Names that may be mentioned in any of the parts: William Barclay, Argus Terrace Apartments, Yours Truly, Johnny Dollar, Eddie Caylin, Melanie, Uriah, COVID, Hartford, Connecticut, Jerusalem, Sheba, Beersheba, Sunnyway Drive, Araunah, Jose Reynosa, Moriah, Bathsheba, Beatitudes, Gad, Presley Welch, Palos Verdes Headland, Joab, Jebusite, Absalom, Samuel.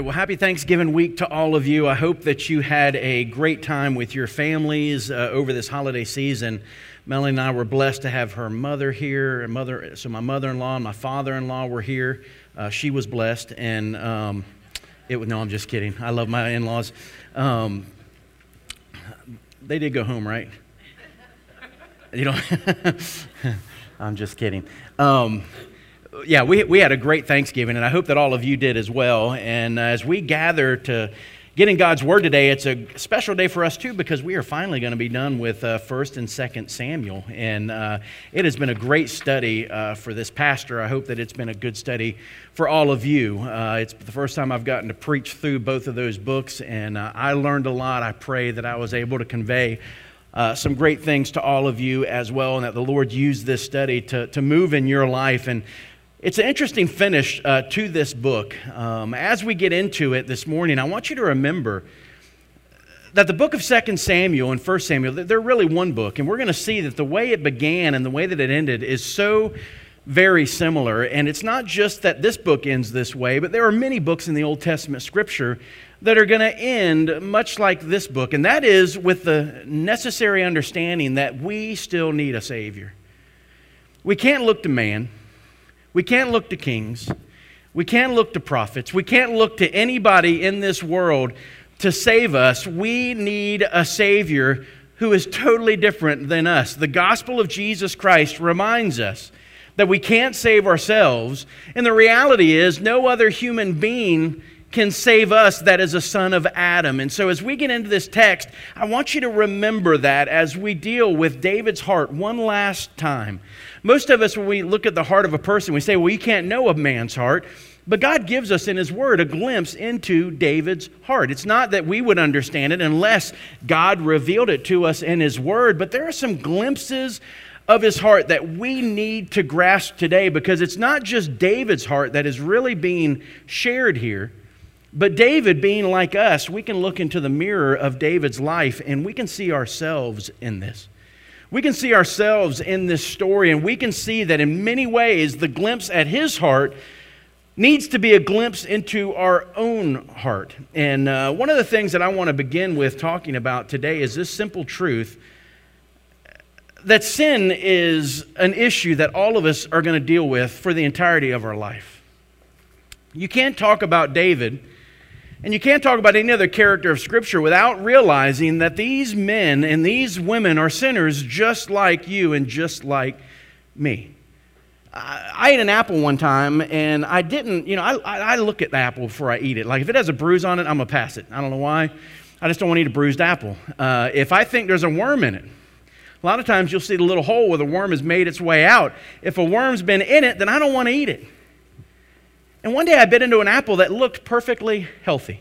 right, well, happy Thanksgiving week to all of you. I hope that you had a great time with your families over this holiday season. Melanie and I were blessed to have her mother here. So my mother-in-law and my father-in-law were here. She was blessed, and no, I'm just kidding. I love my in-laws. They did go home, right? You know, I'm just kidding. Yeah, we had a great Thanksgiving, and I hope that all of you did as well. And as we gather to get in God's Word today, it's a special day for us, too, because we are finally going to be done with 1st and 2nd Samuel. And it has been a great study for this pastor. I hope that it's been a good study for all of you. It's the first time I've gotten to preach through both of those books, and I learned a lot. I pray that I was able to convey some great things to all of you as well, and that the Lord used this study to move in your life. And it's an interesting finish to this book. As we get into it this morning, I want you to remember that the book of 2 Samuel and 1 Samuel, they're really one book. And we're going to see that the way it began and the way that it ended is so very similar. And it's not just that this book ends this way, but there are many books in the Old Testament Scripture that are going to end much like this book. And that is with the necessary understanding that we still need a Savior. We can't look to man. We can't look to kings. We can't look to prophets. We can't look to anybody in this world to save us. We need a Savior who is totally different than us. The gospel of Jesus Christ reminds us that we can't save ourselves. And the reality is no other human being can save us that is a son of Adam. And so as we get into this text, I want you to remember that as we deal with David's heart one last time. Most of us, when we look at the heart of a person, we say, well, you can't know a man's heart. But God gives us in His Word a glimpse into David's heart. It's not that we would understand it unless God revealed it to us in His Word, but there are some glimpses of his heart that we need to grasp today, because it's not just David's heart that is really being shared here. But David, being like us, we can look into the mirror of David's life and we can see ourselves in this. We can see ourselves in this story, and we can see that in many ways the glimpse at his heart needs to be a glimpse into our own heart. And one of the things that I want to begin with talking about today is this simple truth that sin is an issue that all of us are going to deal with for the entirety of our life. You can't talk about David, and you can't talk about any other character of Scripture without realizing that these men and these women are sinners just like you and just like me. I ate an apple one time, and I didn't, you know, I look at the apple before I eat it. Like, if it has a bruise on it, I'm going to pass it. I don't know why. I just don't want to eat a bruised apple. If I think there's a worm in it, a lot of times you'll see the little hole where the worm has made its way out. If a worm's been in it, then I don't want to eat it. And one day I bit into an apple that looked perfectly healthy.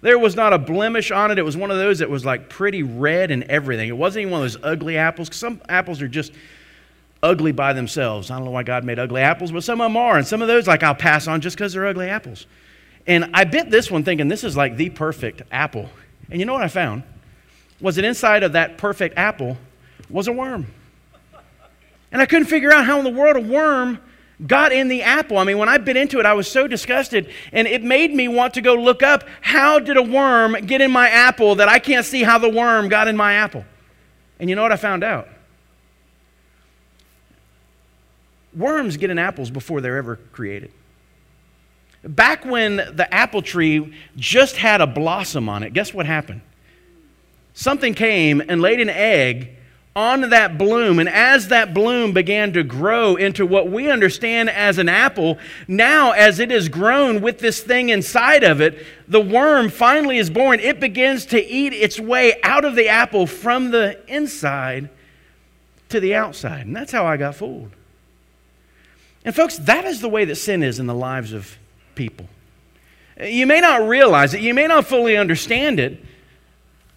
There was not a blemish on it. It was one of those that was like pretty red and everything. It wasn't even one of those ugly apples, because some apples are just ugly by themselves. I don't know why God made ugly apples, but some of them are. And some of those, like, I'll pass on just because they're ugly apples. And I bit this one thinking this is like the perfect apple. And you know what I found? Was that inside of that perfect apple was a worm. And I couldn't figure out how in the world a worm got in the apple. I mean, when I bit into it, I was so disgusted, and it made me want to go look up, how did a worm get in my apple that I can't see how the worm got in my apple? And you know what I found out? Worms get in apples before they're ever created. Back when the apple tree just had a blossom on it, guess what happened? Something came and laid an egg on that bloom, and as that bloom began to grow into what we understand as an apple, now as it is grown with this thing inside of it, the worm finally is born. It begins to eat its way out of the apple from the inside to the outside. And that's how I got fooled. And folks, that is the way that sin is in the lives of people. You may not realize it. You may not fully understand it.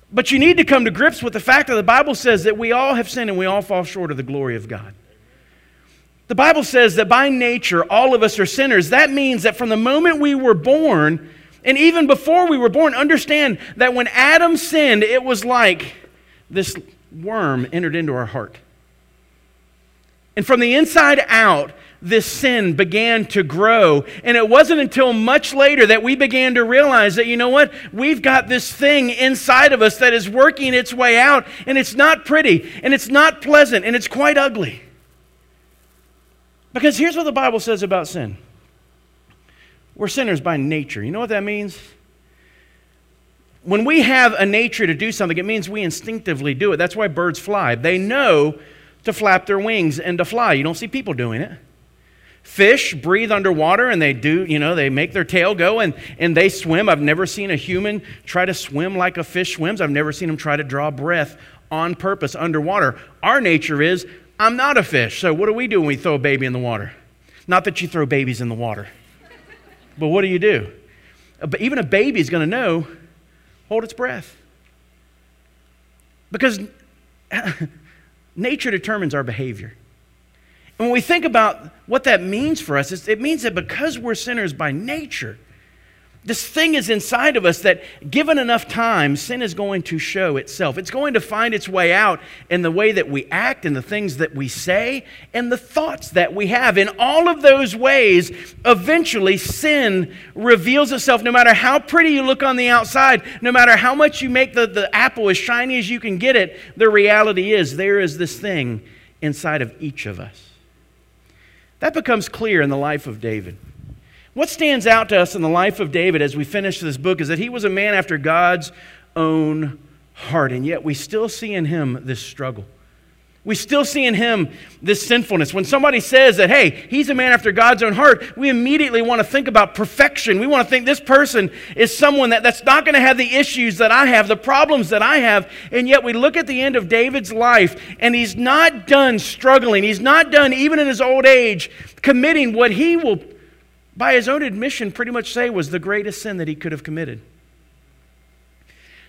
But you need to come to grips with the fact that the Bible says that we all have sinned and we all fall short of the glory of God. The Bible says that by nature, all of us are sinners. That means that from the moment we were born, and even before we were born, understand that when Adam sinned, it was like this worm entered into our heart. And from the inside out, this sin began to grow. And it wasn't until much later that we began to realize that, you know what, we've got this thing inside of us that is working its way out, and it's not pretty, and it's not pleasant, and it's quite ugly. Because here's what the Bible says about sin. We're sinners by nature. You know what that means? When we have a nature to do something, it means we instinctively do it. That's why birds fly. They know to flap their wings and to fly. You don't see people doing it. Fish breathe underwater, and they do, you know, they make their tail go, and they swim. I've never seen a human try to swim like a fish swims. I've never seen them try to draw breath on purpose underwater. Our nature is, I'm not a fish, so what do we do when we throw a baby in the water? Not that you throw babies in the water, but what do? But even a baby is going to know, hold its breath. Because nature determines our behavior. And when we think about what that means for us, it means that because we're sinners by nature, this thing is inside of us that, given enough time, sin is going to show itself. It's going to find its way out in the way that we act, in the things that we say, and the thoughts that we have. In all of those ways, eventually sin reveals itself. No matter how pretty you look on the outside, no matter how much you make the apple as shiny as you can get it, the reality is there is this thing inside of each of us. That becomes clear in the life of David. What stands out to us in the life of David as we finish this book is that he was a man after God's own heart, and yet we still see in him this struggle. We still see in him this sinfulness. When somebody says that, hey, he's a man after God's own heart, we immediately want to think about perfection. We want to think this person is someone that's not going to have the issues that I have, the problems that I have, and yet we look at the end of David's life, and he's not done struggling. He's not done, even in his old age, committing what he will, by his own admission, pretty much say was the greatest sin that he could have committed.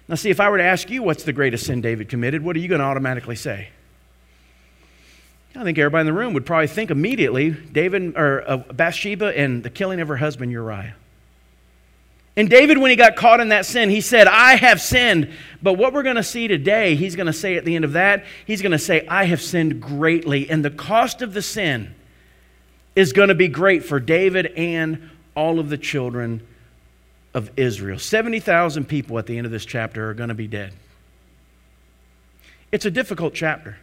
Now see, if I were to ask you what's the greatest sin David committed, what are you going to automatically say? I think everybody in the room would probably think immediately David or Bathsheba and the killing of her husband Uriah. And David, when he got caught in that sin, he said, I have sinned. But what we're going to see today, he's going to say at the end of that, he's going to say, I have sinned greatly. And the cost of the sin is going to be great for David and all of the children of Israel. 70,000 people at the end of this chapter are going to be dead. It's a difficult chapter.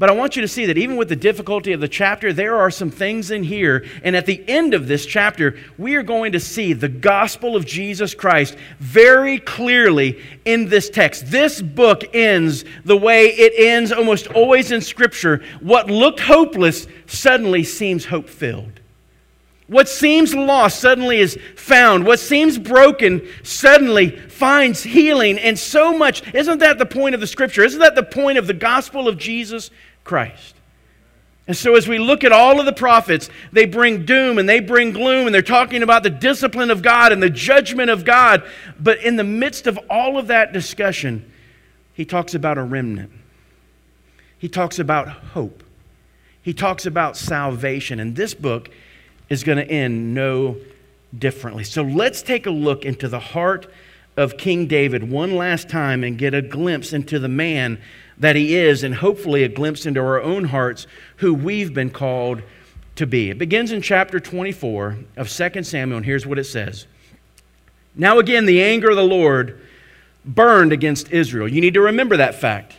But I want you to see that even with the difficulty of the chapter, there are some things in here. And at the end of this chapter, we are going to see the gospel of Jesus Christ very clearly in this text. This book ends the way it ends almost always in Scripture. What looked hopeless suddenly seems hope-filled. What seems lost suddenly is found. What seems broken suddenly finds healing. And so much, isn't that the point of the Scripture? Isn't that the point of the gospel of Jesus Christ? And so as we look at all of the prophets, they bring doom and they bring gloom, and they're talking about the discipline of God and the judgment of God. But in the midst of all of that discussion, he talks about a remnant. He talks about hope. He talks about salvation. And this book is going to end no differently. So let's take a look into the heart of King David one last time and get a glimpse into the man that he is, and hopefully a glimpse into our own hearts, who we've been called to be. It begins in chapter 24 of 2 Samuel, and here's what it says. Now again, the anger of the Lord burned against Israel. You need to remember that fact.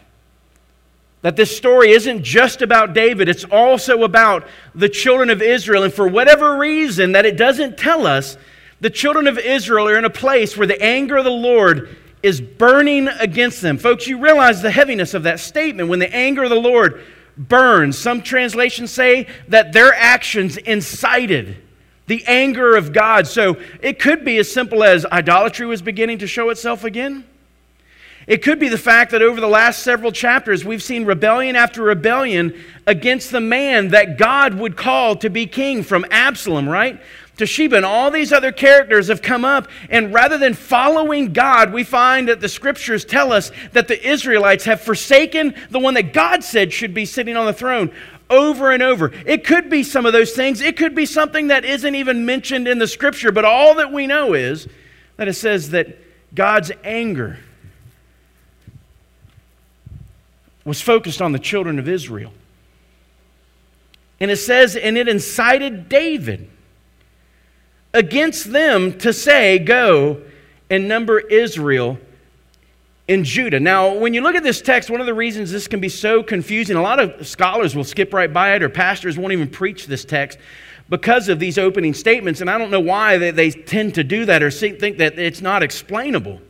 That this story isn't just about David, it's also about the children of Israel. And for whatever reason that it doesn't tell us, the children of Israel are in a place where the anger of the Lord is burning against them. Folks, you realize the heaviness of that statement. When the anger of the Lord burns, some translations say that their actions incited the anger of God. So it could be as simple as idolatry was beginning to show itself again. It could be the fact that over the last several chapters, we've seen rebellion after rebellion against the man that God would call to be king, from Absalom, right, to Sheba, and all these other characters have come up. And rather than following God, we find that the Scriptures tell us that the Israelites have forsaken the one that God said should be sitting on the throne over and over. It could be some of those things. It could be something that isn't even mentioned in the Scripture. But all that we know is that it says that God's anger was focused on the children of Israel. And it says, and it incited David against them to say, go and number Israel in Judah. Now, when you look at this text, one of the reasons this can be so confusing, a lot of scholars will skip right by it, or pastors won't even preach this text because of these opening statements. And I don't know why they tend to do that or think that it's not explainable.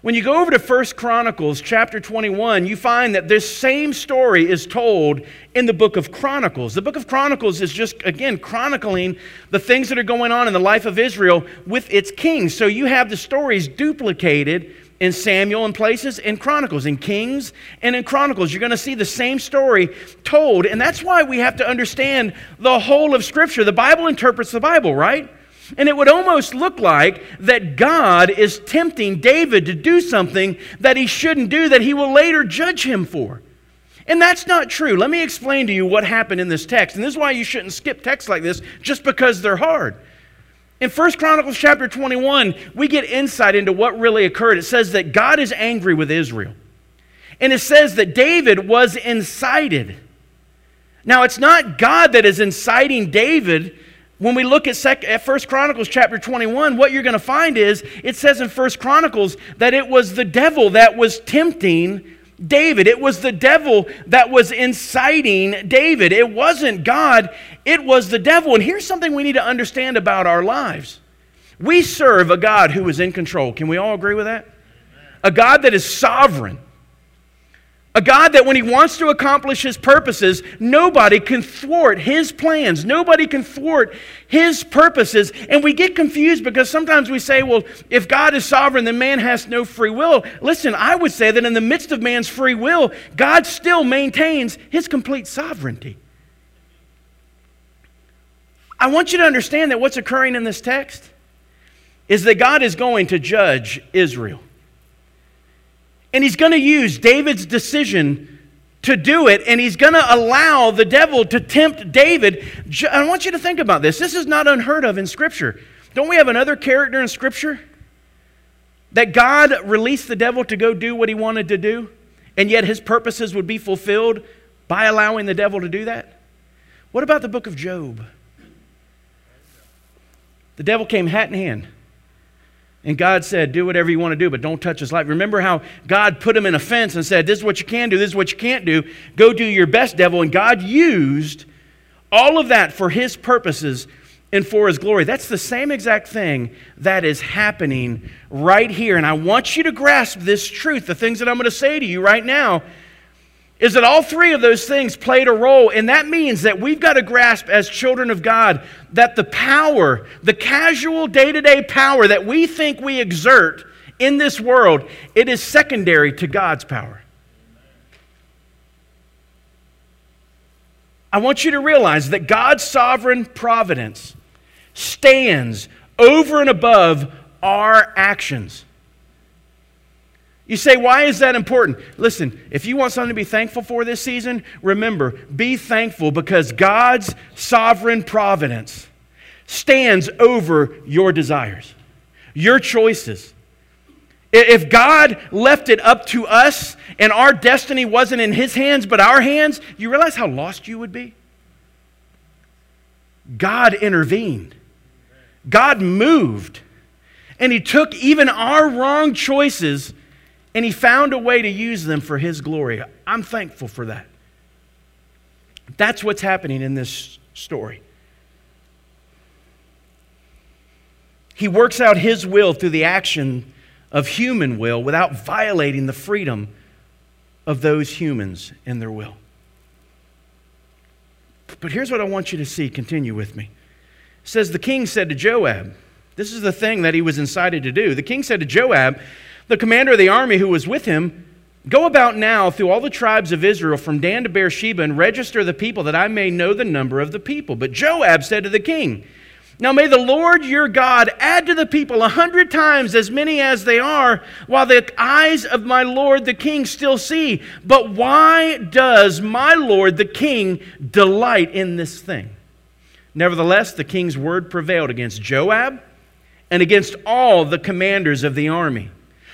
When you go over to 1 Chronicles chapter 21, you find that this same story is told in the book of Chronicles. The book of Chronicles is just, again, chronicling the things that are going on in the life of Israel with its king. So you have the stories duplicated in Samuel in places, in Chronicles, in Kings, and in Chronicles. You're going to see the same story told, and that's why we have to understand the whole of Scripture. The Bible interprets the Bible, right? And it would almost look like that God is tempting David to do something that he shouldn't do, that he will later judge him for. And that's not true. Let me explain to you what happened in this text. And this is why you shouldn't skip texts like this just because they're hard. In 1 Chronicles chapter 21, we get insight into what really occurred. It says that God is angry with Israel. And it says that David was incited. Now, it's not God that is inciting David. When we look at 1 Chronicles chapter 21, what you're going to find is, it says in 1 Chronicles that it was the devil that was tempting David. It was the devil that was inciting David. It wasn't God, it was the devil. And here's something we need to understand about our lives. We serve a God who is in control. Can we all agree with that? A God that is sovereign. A God that when He wants to accomplish His purposes, nobody can thwart His plans. Nobody can thwart His purposes. And we get confused because sometimes we say, well, if God is sovereign, then man has no free will. Listen, I would say that in the midst of man's free will, God still maintains His complete sovereignty. I want you to understand that what's occurring in this text is that God is going to judge Israel. And He's going to use David's decision to do it, and He's going to allow the devil to tempt David. I want you to think about this. This is not unheard of in Scripture. Don't we have another character in Scripture that God released the devil to go do what he wanted to do, and yet his purposes would be fulfilled by allowing the devil to do that? What about the book of Job? The devil came hat in hand. And God said, do whatever you want to do, but don't touch his life. Remember how God put him in a fence and said, this is what you can do, this is what you can't do. Go do your best, devil. And God used all of that for His purposes and for His glory. That's the same exact thing that is happening right here. And I want you to grasp this truth. The things that I'm going to say to you right now is that all three of those things played a role, and that means that we've got to grasp as children of God that the power, the casual day-to-day power that we think we exert in this world, it is secondary to God's power. I want you to realize that God's sovereign providence stands over and above our actions. You say, why is that important? Listen, if you want something to be thankful for this season, remember, be thankful because God's sovereign providence stands over your desires, your choices. If God left it up to us and our destiny wasn't in His hands but our hands, you realize how lost you would be? God intervened. God moved. And He took even our wrong choices and He found a way to use them for His glory. I'm thankful for that. That's what's happening in this story. He works out His will through the action of human will without violating the freedom of those humans in their will. But here's what I want you to see. Continue with me. It says, the king said to Joab, this is the thing that he was incited to do. The king said to Joab, the commander of the army who was with him, go about now through all the tribes of Israel from Dan to Beersheba and register the people that I may know the number of the people. But Joab said to the king, now may the Lord your God add to the people 100 times as many as they are, while the eyes of my lord the king still see. But why does my lord the king delight in this thing? Nevertheless, the king's word prevailed against Joab and against all the commanders of the army.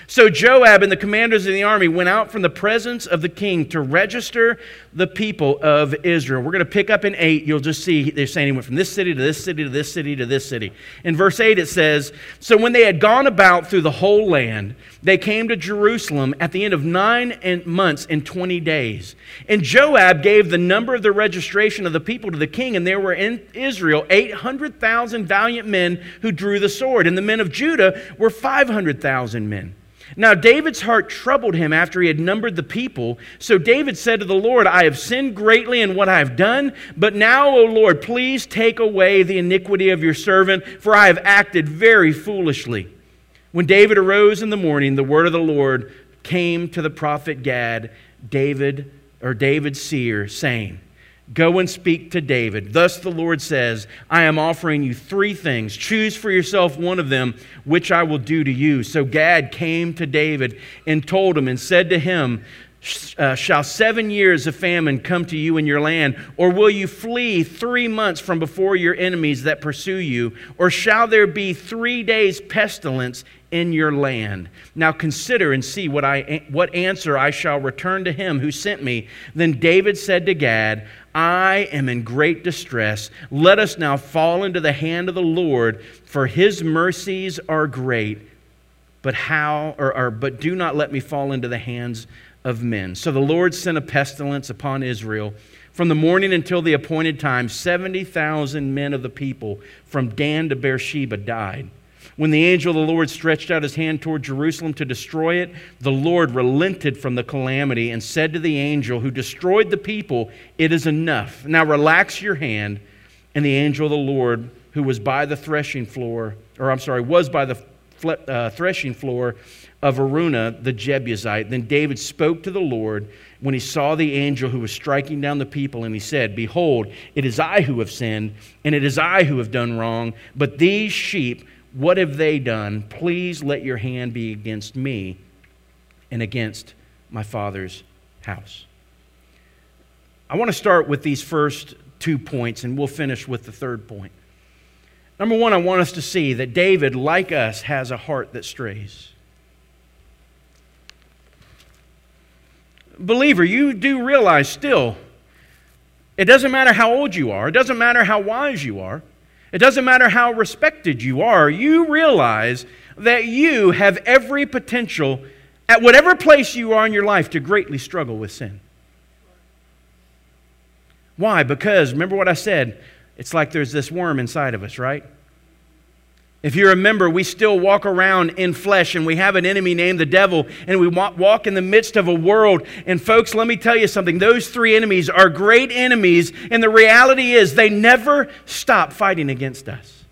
So Joab and the commanders of the army went out from the presence of the king to register the people of Israel. We're going to pick up in 8. You'll just see they're saying he went from this city to this city to this city to this city. In verse 8 it says, so when they had gone about through the whole land, they came to Jerusalem at the end of 9 months and 20 days. And Joab gave the number of the registration of the people to the king, and there were in Israel 800,000 valiant men who drew the sword, and the men of Judah were 500,000 men. Now David's heart troubled him after he had numbered the people. So David said to the Lord, I have sinned greatly in what I have done, but now, O Lord, please take away the iniquity of your servant, for I have acted very foolishly. When David arose in the morning, the word of the Lord came to the prophet Gad, David's seer, saying, go and speak to David. Thus the Lord says, I am offering you 3 things. Choose for yourself one of them, which I will do to you. So Gad came to David and told him and said to him, shall 7 years of famine come to you in your land? Or will you flee 3 months from before your enemies that pursue you? Or shall there be 3 days pestilence in your land? Now consider and see what answer I shall return to him who sent me. Then David said to Gad, I am in great distress. Let us now fall into the hand of the Lord, for his mercies are great. But do not let me fall into the hands of men. So the Lord sent a pestilence upon Israel from the morning until the appointed time. 70,000 men of the people from Dan to Beersheba died. When the angel of the Lord stretched out his hand toward Jerusalem to destroy it, the Lord relented from the calamity and said to the angel who destroyed the people, it is enough. Now relax your hand. And the angel of the Lord, who was by the threshing floor of Araunah the Jebusite. Then David spoke to the Lord when he saw the angel who was striking down the people, and he said, behold, it is I who have sinned, and it is I who have done wrong, but these sheep, what have they done? Please let your hand be against me and against my father's house. I want to start with these first 2 points, and we'll finish with the third point. Number one, I want us to see that David, like us, has a heart that strays. Believer, you do realize still, it doesn't matter how old you are. It doesn't matter how wise you are. It doesn't matter how respected you are, you realize that you have every potential at whatever place you are in your life to greatly struggle with sin. Why? Because, remember what I said, it's like there's this worm inside of us, right? If you remember, we still walk around in flesh, and we have an enemy named the devil, and we walk in the midst of a world. And folks, let me tell you something. Those 3 enemies are great enemies, and the reality is they never stop fighting against us.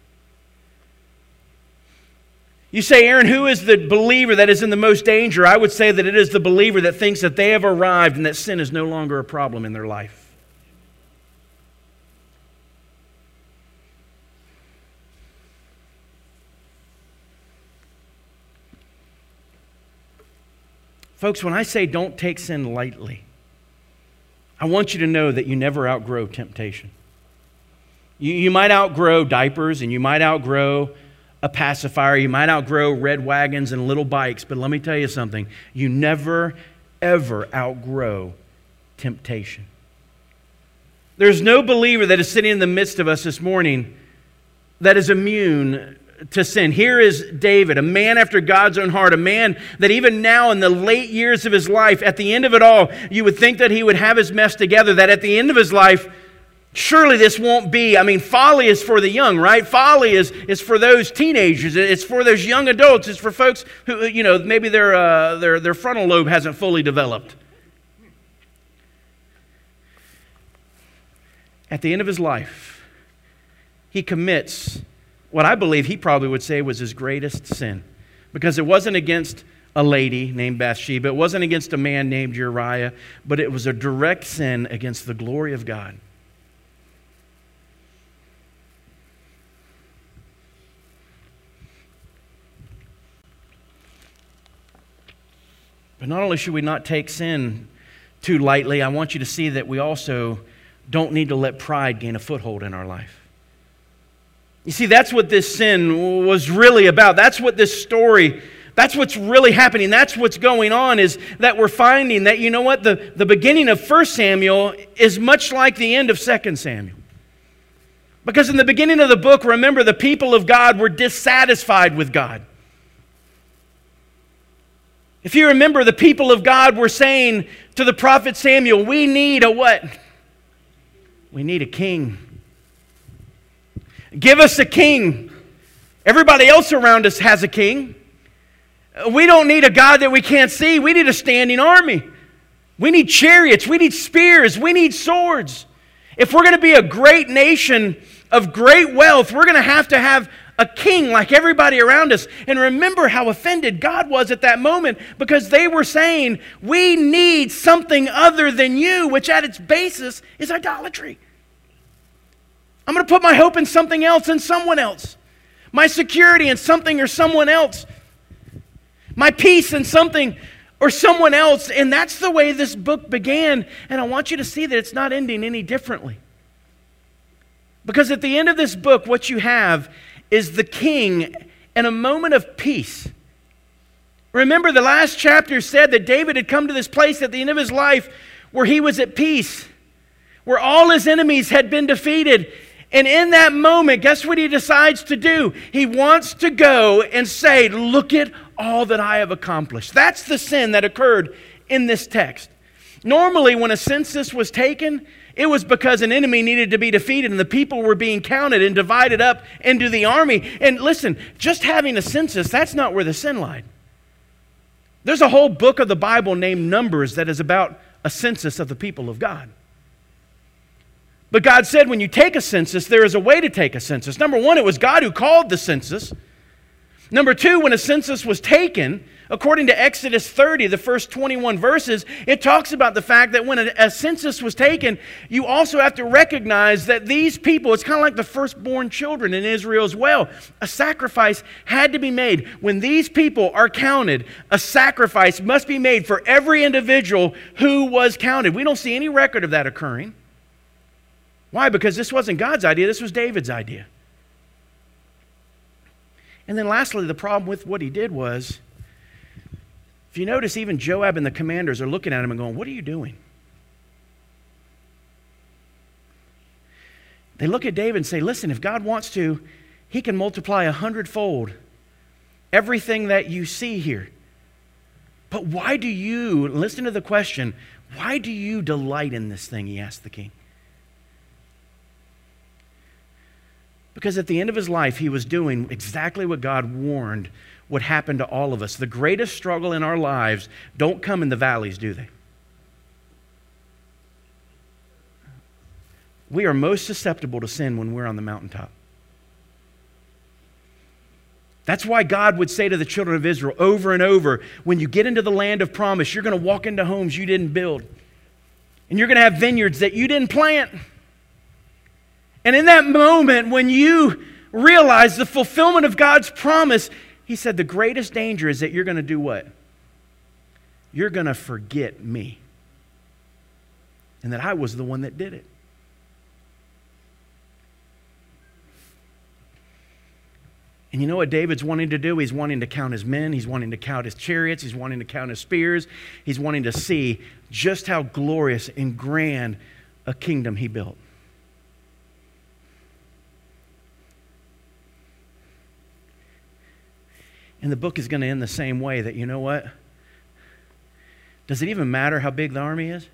You say, Aaron, who is the believer that is in the most danger? I would say that it is the believer that thinks that they have arrived and that sin is no longer a problem in their life. Folks, when I say don't take sin lightly, I want you to know that you never outgrow temptation. You might outgrow diapers, and you might outgrow a pacifier, you might outgrow red wagons and little bikes, but let me tell you something, you never, ever outgrow temptation. There's no believer that is sitting in the midst of us this morning that is immune to sin. Here is David, a man after God's own heart, a man that even now in the late years of his life, at the end of it all, you would think that he would have his mess together, that at the end of his life, surely this won't be. I mean, folly is for the young, right? Folly is for those teenagers. It's for those young adults. It's for folks who, you know, maybe their frontal lobe hasn't fully developed. At the end of his life, he commits what I believe he probably would say was his greatest sin, because it wasn't against a lady named Bathsheba, it wasn't against a man named Uriah, but it was a direct sin against the glory of God. But not only should we not take sin too lightly, I want you to see that we also don't need to let pride gain a foothold in our life. You see, that's what this sin was really about. That's what this story That's what's really happening. That's what's going on, is that we're finding that, you know what, the beginning of 1 Samuel is much like the end of 2 Samuel. Because in the beginning of the book, remember, the people of God were dissatisfied with God. If you remember, the people of God were saying to the prophet Samuel, we need a what? We need a king. Give us a king. Everybody else around us has a king. We don't need a God that we can't see. We need a standing army. We need chariots. We need spears. We need swords. If we're going to be a great nation of great wealth, we're going to have a king like everybody around us. And remember how offended God was at that moment, because they were saying, we need something other than you, which at its basis is idolatry. I'm going to put my hope in something else and someone else. My security in something or someone else. My peace in something or someone else. And that's the way this book began. And I want you to see that it's not ending any differently. Because at the end of this book, what you have is the king and a moment of peace. Remember, the last chapter said that David had come to this place at the end of his life where he was at peace, where all his enemies had been defeated. And in that moment, guess what he decides to do? He wants to go and say, look at all that I have accomplished. That's the sin that occurred in this text. Normally, when a census was taken, it was because an enemy needed to be defeated and the people were being counted and divided up into the army. And listen, just having a census, that's not where the sin lied. There's a whole book of the Bible named Numbers that is about a census of the people of God. But God said when you take a census, there is a way to take a census. Number one, it was God who called the census. Number two, when a census was taken, according to Exodus 30, the first 21 verses, it talks about the fact that when a census was taken, you also have to recognize that these people, it's kind of like the firstborn children in Israel as well. A sacrifice had to be made. When these people are counted, a sacrifice must be made for every individual who was counted. We don't see any record of that occurring. Why? Because this wasn't God's idea. This was David's idea. And then lastly, the problem with what he did was, if you notice, even Joab and the commanders are looking at him and going, what are you doing? They look at David and say, listen, if God wants to, he can multiply 100-fold everything that you see here. But why do you, listen to the question, why do you delight in this thing, he asked the king. Because at the end of his life, he was doing exactly what God warned would happen to all of us. The greatest struggle in our lives don't come in the valleys, do they? We are most susceptible to sin when we're on the mountaintop. That's why God would say to the children of Israel over and over, when you get into the land of promise, you're going to walk into homes you didn't build. And you're going to have vineyards that you didn't plant. And in that moment, when you realize the fulfillment of God's promise, he said the greatest danger is that you're going to do what? You're going to forget me. And that I was the one that did it. And you know what David's wanting to do? He's wanting to count his men. He's wanting to count his chariots. He's wanting to count his spears. He's wanting to see just how glorious and grand a kingdom he built. And the book is going to end the same way, that you know what? Does it even matter how big the army is?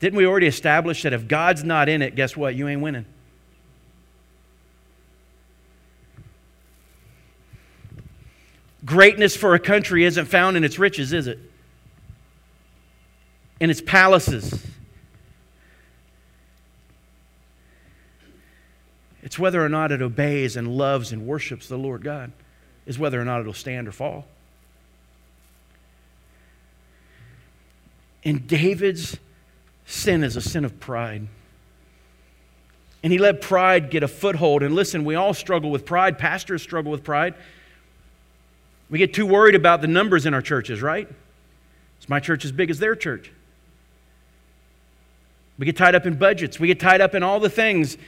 Didn't we already establish that if God's not in it, guess what? You ain't winning. Greatness for a country isn't found in its riches, is it? In its palaces. It's whether or not it obeys and loves and worships the Lord God. Is whether or not it'll stand or fall. And David's sin is a sin of pride. And he let pride get a foothold. And listen, we all struggle with pride. Pastors struggle with pride. We get too worried about the numbers in our churches, right? Is my church as big as their church? We get tied up in budgets. We get tied up in all the things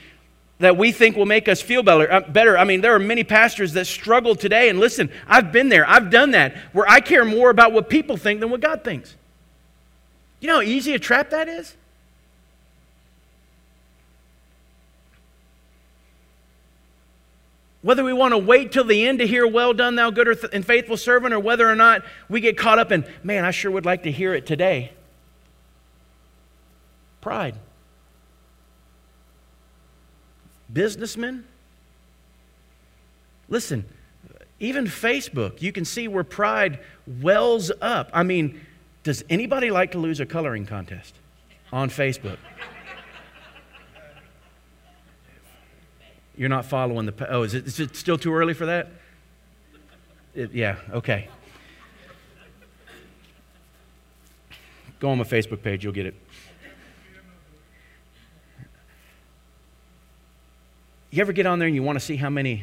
that we think will make us feel better. I mean, there are many pastors that struggle today, and listen, I've been there, I've done that, where I care more about what people think than what God thinks. You know how easy a trap that is? Whether we want to wait till the end to hear, well done, thou good and faithful servant, or whether or not we get caught up in, man, I sure would like to hear it today. Pride. Businessmen. Listen, even Facebook, you can see where pride wells up. I mean, does anybody like to lose a coloring contest on Facebook? You're not following the... Oh, is it still too early for that? Yeah, okay. Go on my Facebook page, you'll get it. You ever get on there and you want to see how many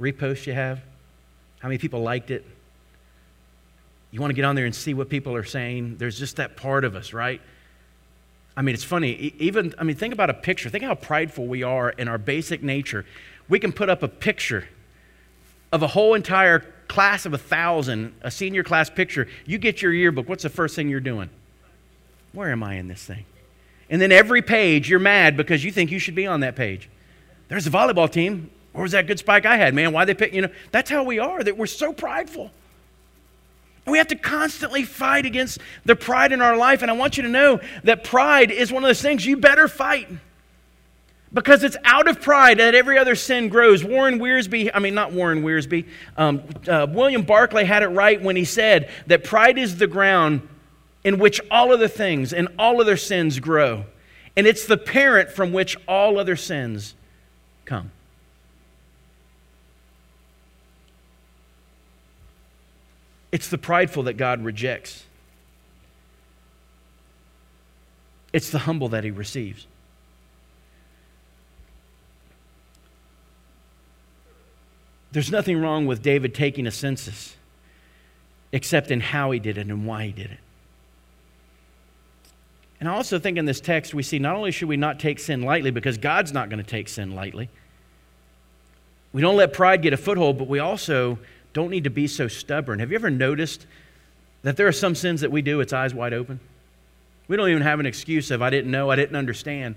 reposts you have? How many people liked it? You want to get on there and see what people are saying? There's just that part of us, right? I mean, it's funny, think about a picture. Think how prideful we are in our basic nature. We can put up a picture of a whole entire class of 1,000, a senior class picture. You get your yearbook, what's the first thing you're doing? Where am I in this thing? And then every page, you're mad because you think you should be on that page. There's the volleyball team. Where was that good spike I had, man? Why they pick, that's how we are, that we're so prideful. We have to constantly fight against the pride in our life. And I want you to know that pride is one of those things you better fight, because it's out of pride that every other sin grows. William Barclay had it right when he said that pride is the ground in which all other things and all other sins grow. And it's the parent from which all other sins come. It's the prideful that God rejects. It's the humble that He receives. There's nothing wrong with David taking a census, except in how he did it and why he did it. And I also think in this text we see not only should we not take sin lightly, because God's not going to take sin lightly. We don't let pride get a foothold, but we also don't need to be so stubborn. Have you ever noticed that there are some sins that we do, it's eyes wide open? We don't even have an excuse of, I didn't know, I didn't understand.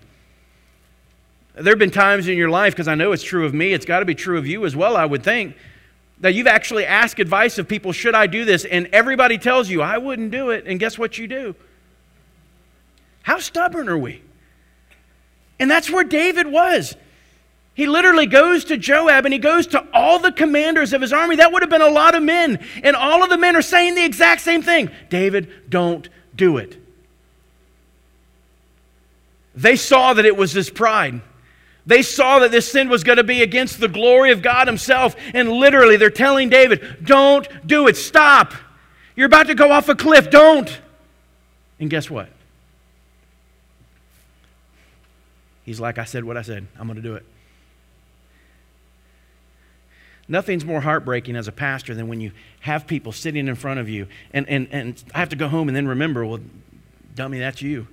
There have been times in your life, because I know it's true of me, it's got to be true of you as well, I would think, that you've actually asked advice of people, should I do this? And everybody tells you, I wouldn't do it, and guess what you do? How stubborn are we? And that's where David was. He literally goes to Joab and he goes to all the commanders of his army. That would have been a lot of men. And all of the men are saying the exact same thing. David, don't do it. They saw that it was this pride. They saw that this sin was going to be against the glory of God Himself. And literally they're telling David, don't do it. Stop. You're about to go off a cliff. Don't. And guess what? He's like, I said what I said. I'm going to do it. Nothing's more heartbreaking as a pastor than when you have people sitting in front of you and I have to go home and then remember, well, dummy, that's you.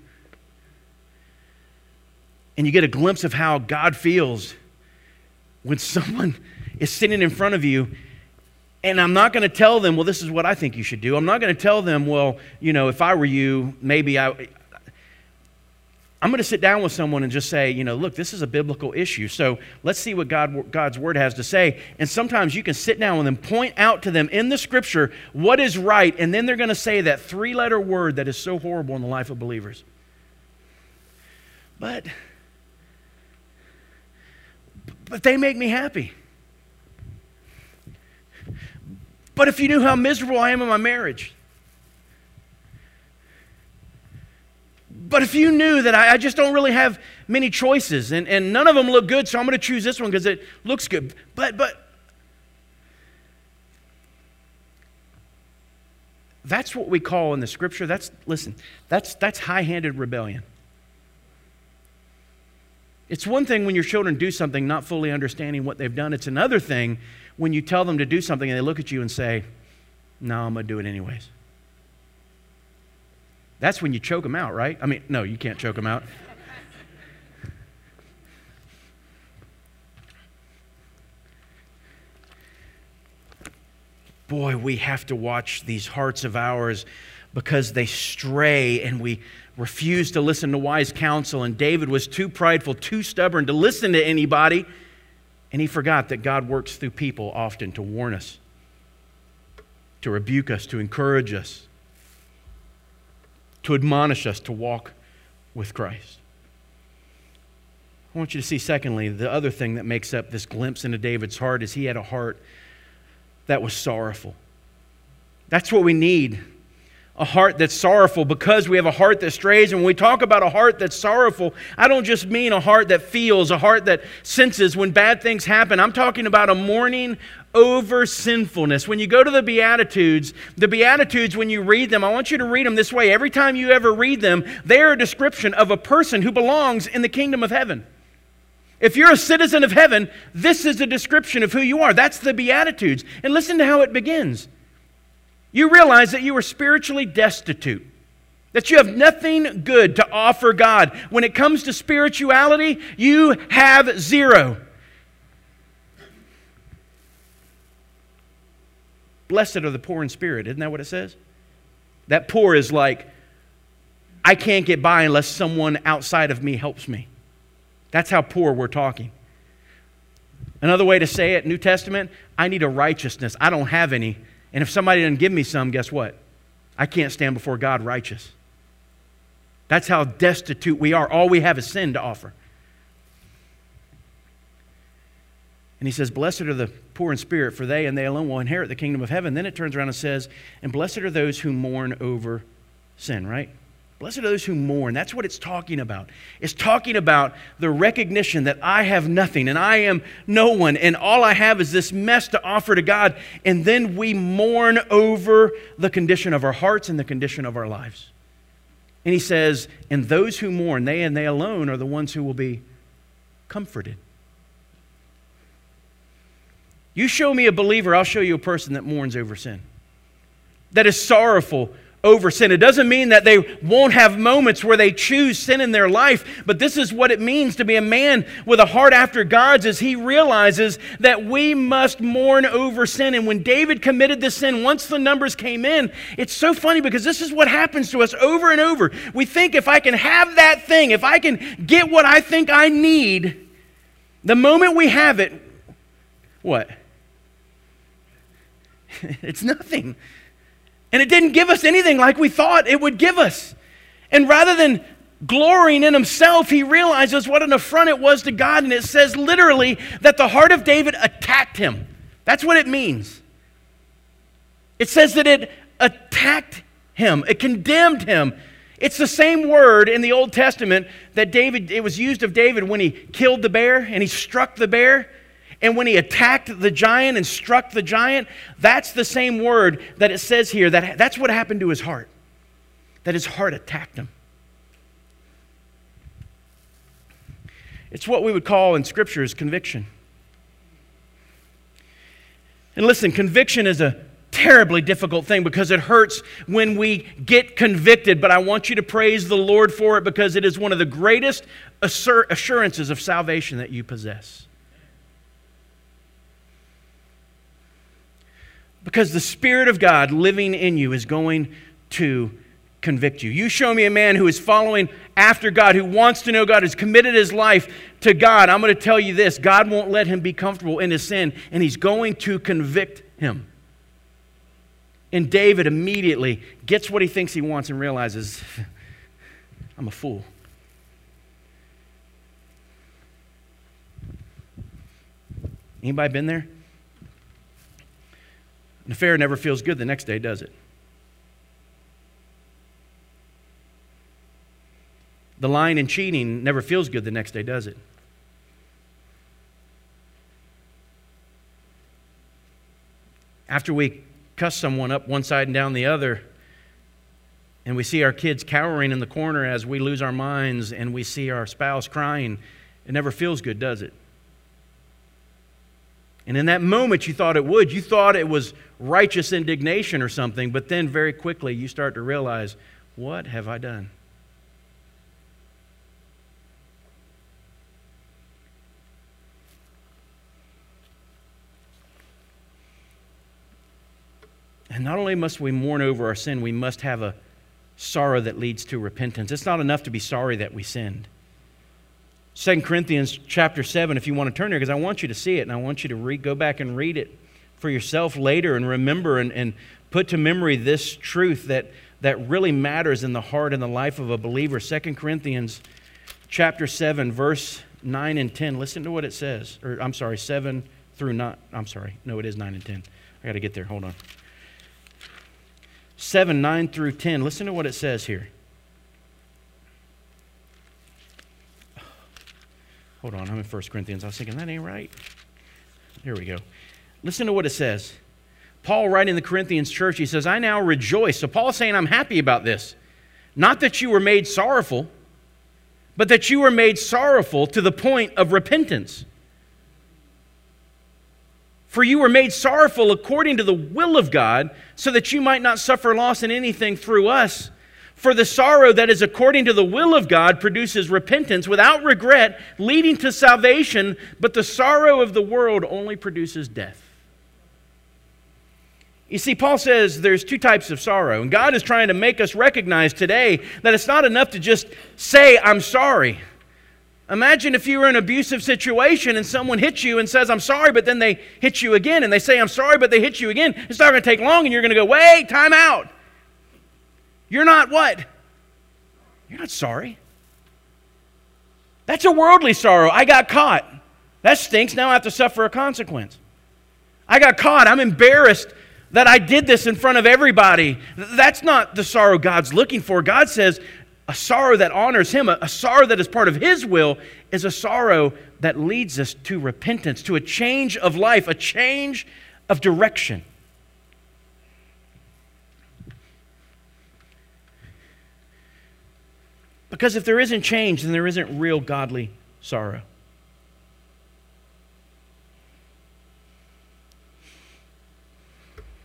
And you get a glimpse of how God feels when someone is sitting in front of you, and I'm not going to tell them, well, this is what I think you should do. I'm not going to tell them, well, if I were you, maybe I'm going to sit down with someone and just say, look, this is a biblical issue, so let's see what God's Word has to say. And sometimes you can sit down with them, point out to them in the Scripture what is right, and then they're going to say that three-letter word that is so horrible in the life of believers. But they make me happy. But if you knew how miserable I am in my marriage... But if you knew that I just don't really have many choices and none of them look good, so I'm going to choose this one because it looks good. But that's what we call in the Scripture, that's high-handed rebellion. It's one thing when your children do something not fully understanding what they've done. It's another thing when you tell them to do something and they look at you and say, no, I'm going to do it anyways. That's when you choke them out, right? No, you can't choke them out. boy, we have to watch these hearts of ours because they stray and we refuse to listen to wise counsel. And David was too prideful, too stubborn to listen to anybody. And he forgot that God works through people often to warn us, to rebuke us, to encourage us, to admonish us to walk with Christ. I want you to see, secondly, the other thing that makes up this glimpse into David's heart is he had a heart that was sorrowful. That's what we need, a heart that's sorrowful, because we have a heart that strays. And when we talk about a heart that's sorrowful, I don't just mean a heart that feels, a heart that senses when bad things happen. I'm talking about a mourning over sinfulness. When you go to the Beatitudes, when you read them, I want you to read them this way. Every time you ever read them, they are a description of a person who belongs in the kingdom of heaven. If you're a citizen of heaven, this is a description of who you are. That's the Beatitudes. And listen to how it begins. You realize that you are spiritually destitute, that you have nothing good to offer God. When it comes to spirituality, you have zero. Blessed are the poor in spirit. Isn't that what it says? That poor is like, I can't get by unless someone outside of me helps me. That's how poor we're talking. Another way to say it, New Testament, I need a righteousness. I don't have any. And if somebody doesn't give me some, guess what? I can't stand before God righteous. That's how destitute we are. All we have is sin to offer. And he says, blessed are the poor in spirit, for they and they alone will inherit the kingdom of heaven. Then it turns around and says, and blessed are those who mourn over sin, right? Blessed are those who mourn. That's what it's talking about. It's talking about the recognition that I have nothing and I am no one and all I have is this mess to offer to God. And then we mourn over the condition of our hearts and the condition of our lives. And he says, and those who mourn, they and they alone are the ones who will be comforted. You show me a believer, I'll show you a person that mourns over sin, that is sorrowful over sin. It doesn't mean that they won't have moments where they choose sin in their life, but this is what it means to be a man with a heart after God's, as he realizes that we must mourn over sin. And when David committed this sin, once the numbers came in, it's so funny because this is what happens to us over and over. We think if I can have that thing, if I can get what I think I need, the moment we have it, what? It's nothing. And it didn't give us anything like we thought it would give us. And rather than glorying in himself, he realizes what an affront it was to God. And it says literally that the heart of David attacked him. That's what it means. It says that it attacked him. It condemned him. It's the same word in the Old Testament that David, it was used of David when he killed the bear and he struck the bear. And when he attacked the giant and struck the giant, that's the same word that it says here. That's what happened to his heart, that his heart attacked him. It's what we would call in Scripture is conviction. And listen, conviction is a terribly difficult thing because it hurts when we get convicted. But I want you to praise the Lord for it because it is one of the greatest assurances of salvation that you possess. Because the Spirit of God living in you is going to convict you. You show me a man who is following after God, who wants to know God, who's committed his life to God. I'm going to tell you this. God won't let him be comfortable in his sin, and he's going to convict him. And David immediately gets what he thinks he wants and realizes, I'm a fool. Anybody been there? An affair never feels good the next day, does it? The lying and cheating never feels good the next day, does it? After we cuss someone up one side and down the other, and we see our kids cowering in the corner as we lose our minds, and we see our spouse crying, it never feels good, does it? And in that moment, you thought it would. You thought it was righteous indignation or something, but then very quickly you start to realize, what have I done? And not only must we mourn over our sin, we must have a sorrow that leads to repentance. It's not enough to be sorry that we sinned. 2 Corinthians chapter 7, if you want to turn there, because I want you to see it, and I want you to go back and read it for yourself later and remember and put to memory this truth that really matters in the heart and the life of a believer. 2 Corinthians chapter 7, verse 9 and 10. Listen to what it says. 7 through 9. It is 9 and 10. I got to get there. Hold on. 7, 9 through 10. Listen to what it says here. Hold on, I'm in 1 Corinthians. I was thinking, that ain't right. Here we go. Listen to what it says. Paul writing the Corinthians church, he says, I now rejoice. So Paul's saying, I'm happy about this. Not that you were made sorrowful, but that you were made sorrowful to the point of repentance. For you were made sorrowful according to the will of God, so that you might not suffer loss in anything through us. For the sorrow that is according to the will of God produces repentance without regret, leading to salvation, but the sorrow of the world only produces death. You see, Paul says there's two types of sorrow, and God is trying to make us recognize today that it's not enough to just say, I'm sorry. Imagine if you were in an abusive situation and someone hits you and says, I'm sorry, but then they hit you again, and they say, I'm sorry, but they hit you again. It's not going to take long, and you're going to go, wait, time out. You're not what? You're not sorry. That's a worldly sorrow. I got caught. That stinks. Now I have to suffer a consequence. I got caught. I'm embarrassed that I did this in front of everybody. That's not the sorrow God's looking for. God says a sorrow that honors Him, a sorrow that is part of His will, is a sorrow that leads us to repentance, to a change of life, a change of direction. Because if there isn't change, then there isn't real godly sorrow.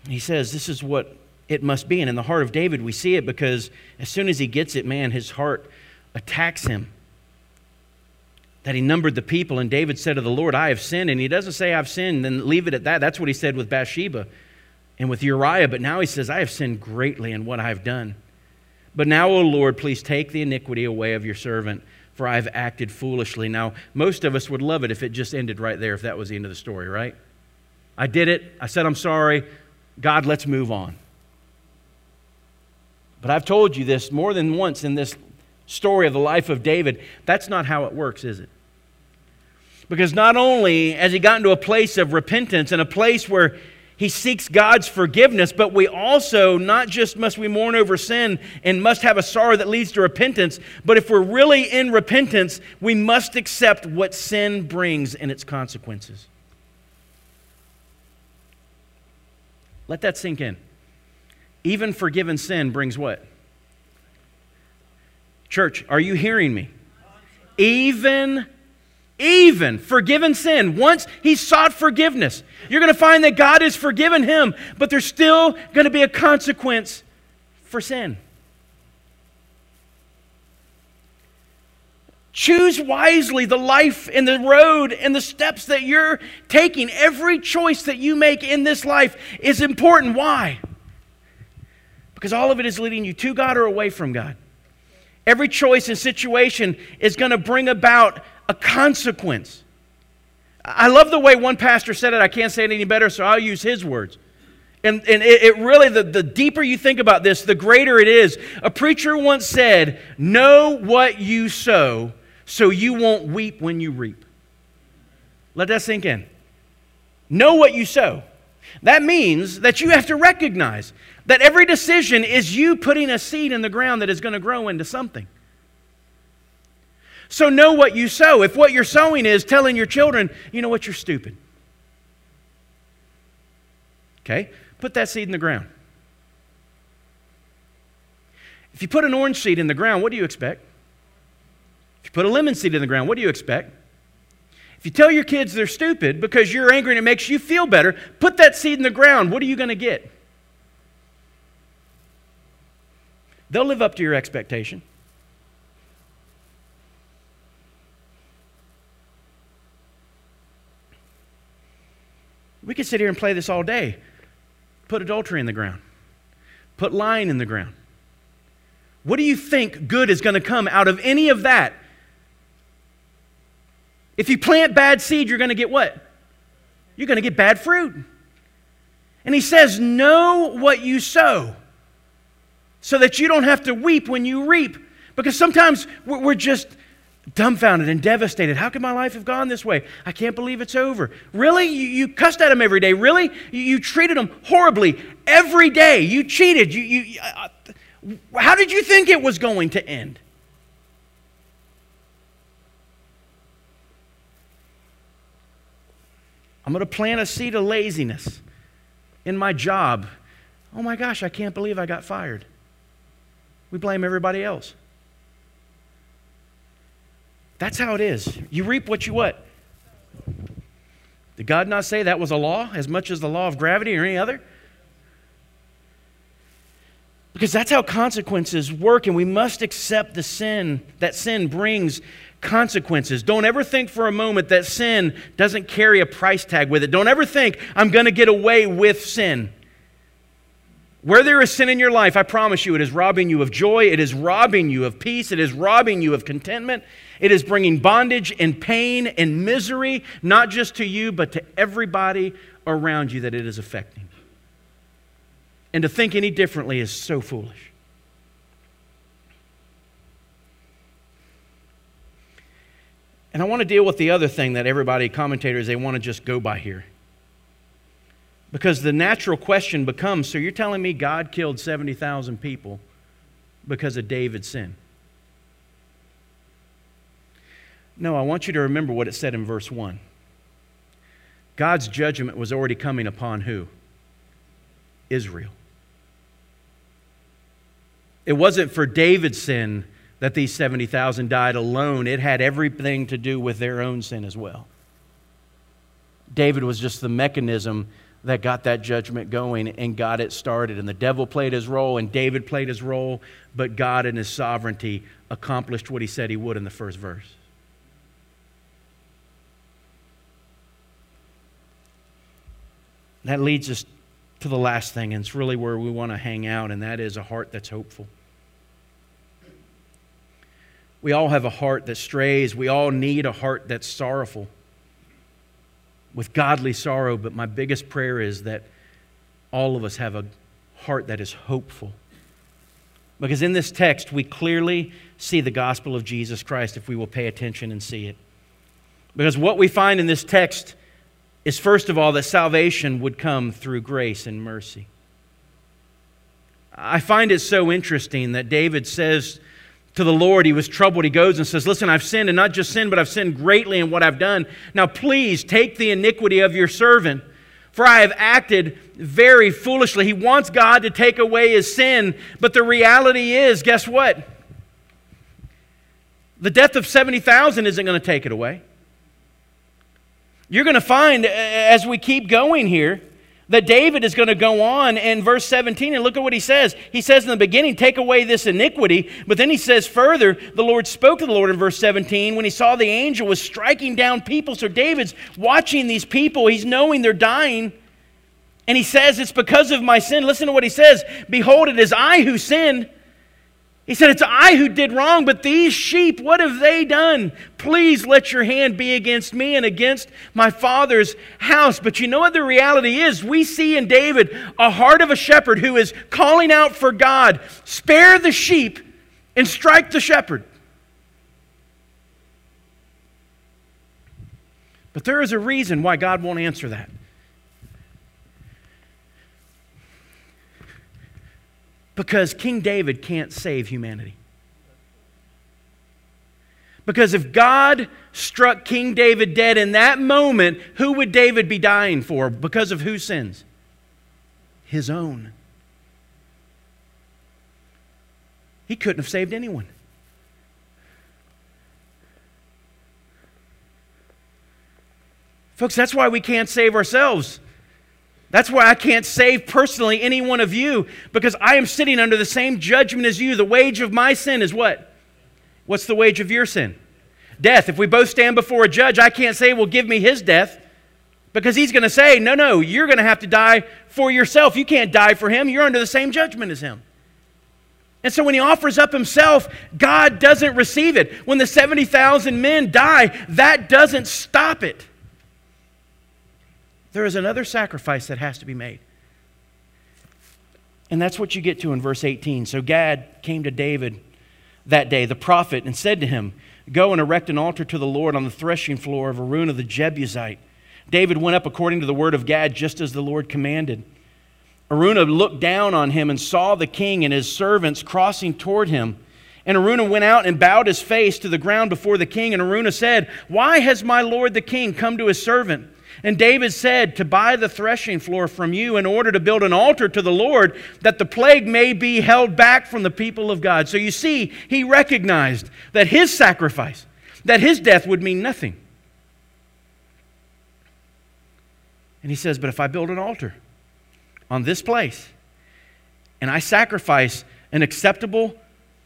He says this is what it must be. And in the heart of David, we see it because as soon as he gets it, man, his heart attacks him. That he numbered the people, and David said to the Lord, I have sinned. And he doesn't say I've sinned, then leave it at that. That's what he said with Bathsheba and with Uriah. But now he says, I have sinned greatly in what I have done. But now, O Lord, please take the iniquity away of your servant, for I have acted foolishly. Now, most of us would love it if it just ended right there, if that was the end of the story, right? I did it. I said, I'm sorry. God, let's move on. But I've told you this more than once in this story of the life of David. That's not how it works, is it? Because not only has he gotten to a place of repentance and a place where he seeks God's forgiveness, but we also not just must we mourn over sin and must have a sorrow that leads to repentance, but if we're really in repentance, we must accept what sin brings and its consequences. Let that sink in. Even forgiven sin brings what? Church, are you hearing me? Even forgiven sin, once he sought forgiveness, you're going to find that God has forgiven him, but there's still going to be a consequence for sin. Choose wisely the life and the road and the steps that you're taking. Every choice that you make in this life is important. Why? Because all of it is leading you to God or away from God. Every choice and situation is going to bring about a consequence. I love the way one pastor said it. I can't say it any better, so I'll use his words. And it really, the deeper you think about this, the greater it is. A preacher once said, know what you sow, so you won't weep when you reap. Let that sink in. Know what you sow. That means that you have to recognize that every decision is you putting a seed in the ground that is going to grow into something. So know what you sow. If what you're sowing is telling your children, you know what, you're stupid. Okay? Put that seed in the ground. If you put an orange seed in the ground, what do you expect? If you put a lemon seed in the ground, what do you expect? If you tell your kids they're stupid because you're angry and it makes you feel better, put that seed in the ground, what are you going to get? They'll live up to your expectation. We could sit here and play this all day. Put adultery in the ground. Put lying in the ground. What do you think good is going to come out of any of that? If you plant bad seed, you're going to get what? You're going to get bad fruit. And he says, know what you sow so that you don't have to weep when you reap. Because sometimes we're just dumbfounded and devastated. How could my life have gone this way? I can't believe it's over. Really? You cussed at him every day. Really? You treated him horribly every day. You cheated. How did you think it was going to end? I'm going to plant a seed of laziness in my job. Oh my gosh, I can't believe I got fired. We blame everybody else. That's how it is. You reap what you what? Did God not say that was a law as much as the law of gravity or any other? Because that's how consequences work, and we must accept the sin, that sin brings consequences. Don't ever think for a moment that sin doesn't carry a price tag with it. Don't ever think, I'm going to get away with sin. Where there is sin in your life, I promise you, it is robbing you of joy. It is robbing you of peace. It is robbing you of contentment. It is bringing bondage and pain and misery, not just to you, but to everybody around you that it is affecting. And to think any differently is so foolish. And I want to deal with the other thing that everybody, commentators, they want to just go by here. Because the natural question becomes, so you're telling me God killed 70,000 people because of David's sin? No, I want you to remember what it said in verse 1. God's judgment was already coming upon who? Israel. It wasn't for David's sin that these 70,000 died alone. It had everything to do with their own sin as well. David was just the mechanism that got that judgment going and got it started. And the devil played his role and David played his role, but God in his sovereignty accomplished what he said he would in the first verse. That leads us to the last thing, and it's really where we want to hang out, and that is a heart that's hopeful. We all have a heart that strays. We all need a heart that's sorrowful, with godly sorrow. But my biggest prayer is that all of us have a heart that is hopeful. Because in this text, we clearly see the gospel of Jesus Christ if we will pay attention and see it. Because what we find in this text is, first of all, that salvation would come through grace and mercy. I find it so interesting that David says to the Lord, he was troubled. He goes and says, listen, I've sinned, and not just sinned, but I've sinned greatly in what I've done. Now please take the iniquity of your servant, for I have acted very foolishly. He wants God to take away his sin, but the reality is, guess what? The death of 70,000 isn't going to take it away. You're going to find, as we keep going here, that David is going to go on in verse 17, and look at what he says. He says in the beginning, take away this iniquity, but then he says further, the Lord spoke to the Lord in verse 17 when he saw the angel was striking down people. So David's watching these people. He's knowing they're dying, and he says, it's because of my sin. Listen to what he says. Behold, it is I who sinned. He said, it's I who did wrong, but these sheep, what have they done? Please let your hand be against me and against my father's house. But you know what the reality is? We see in David a heart of a shepherd who is calling out for God, spare the sheep and strike the shepherd. But there is a reason why God won't answer that. Because King David can't save humanity. Because if God struck King David dead in that moment, who would David be dying for? Because of whose sins? His own. He couldn't have saved anyone. Folks, that's why we can't save ourselves. That's why I can't save personally any one of you, because I am sitting under the same judgment as you. The wage of my sin is what? What's the wage of your sin? Death. If we both stand before a judge, I can't say, well, give me his death. Because he's going to say, no, no, you're going to have to die for yourself. You can't die for him. You're under the same judgment as him. And so when he offers up himself, God doesn't receive it. When the 70,000 men die, that doesn't stop it. There is another sacrifice that has to be made. And that's what you get to in verse 18. So Gad came to David that day, the prophet, and said to him, "Go and erect an altar to the Lord on the threshing floor of Araunah the Jebusite." David went up according to the word of Gad, just as the Lord commanded. Araunah looked down on him and saw the king and his servants crossing toward him. And Araunah went out and bowed his face to the ground before the king. And Araunah said, "Why has my lord the king come to his servant?" And David said, "To buy the threshing floor from you in order to build an altar to the Lord, that the plague may be held back from the people of God." So you see, he recognized that his sacrifice, that his death would mean nothing. And he says, "But if I build an altar on this place and I sacrifice an acceptable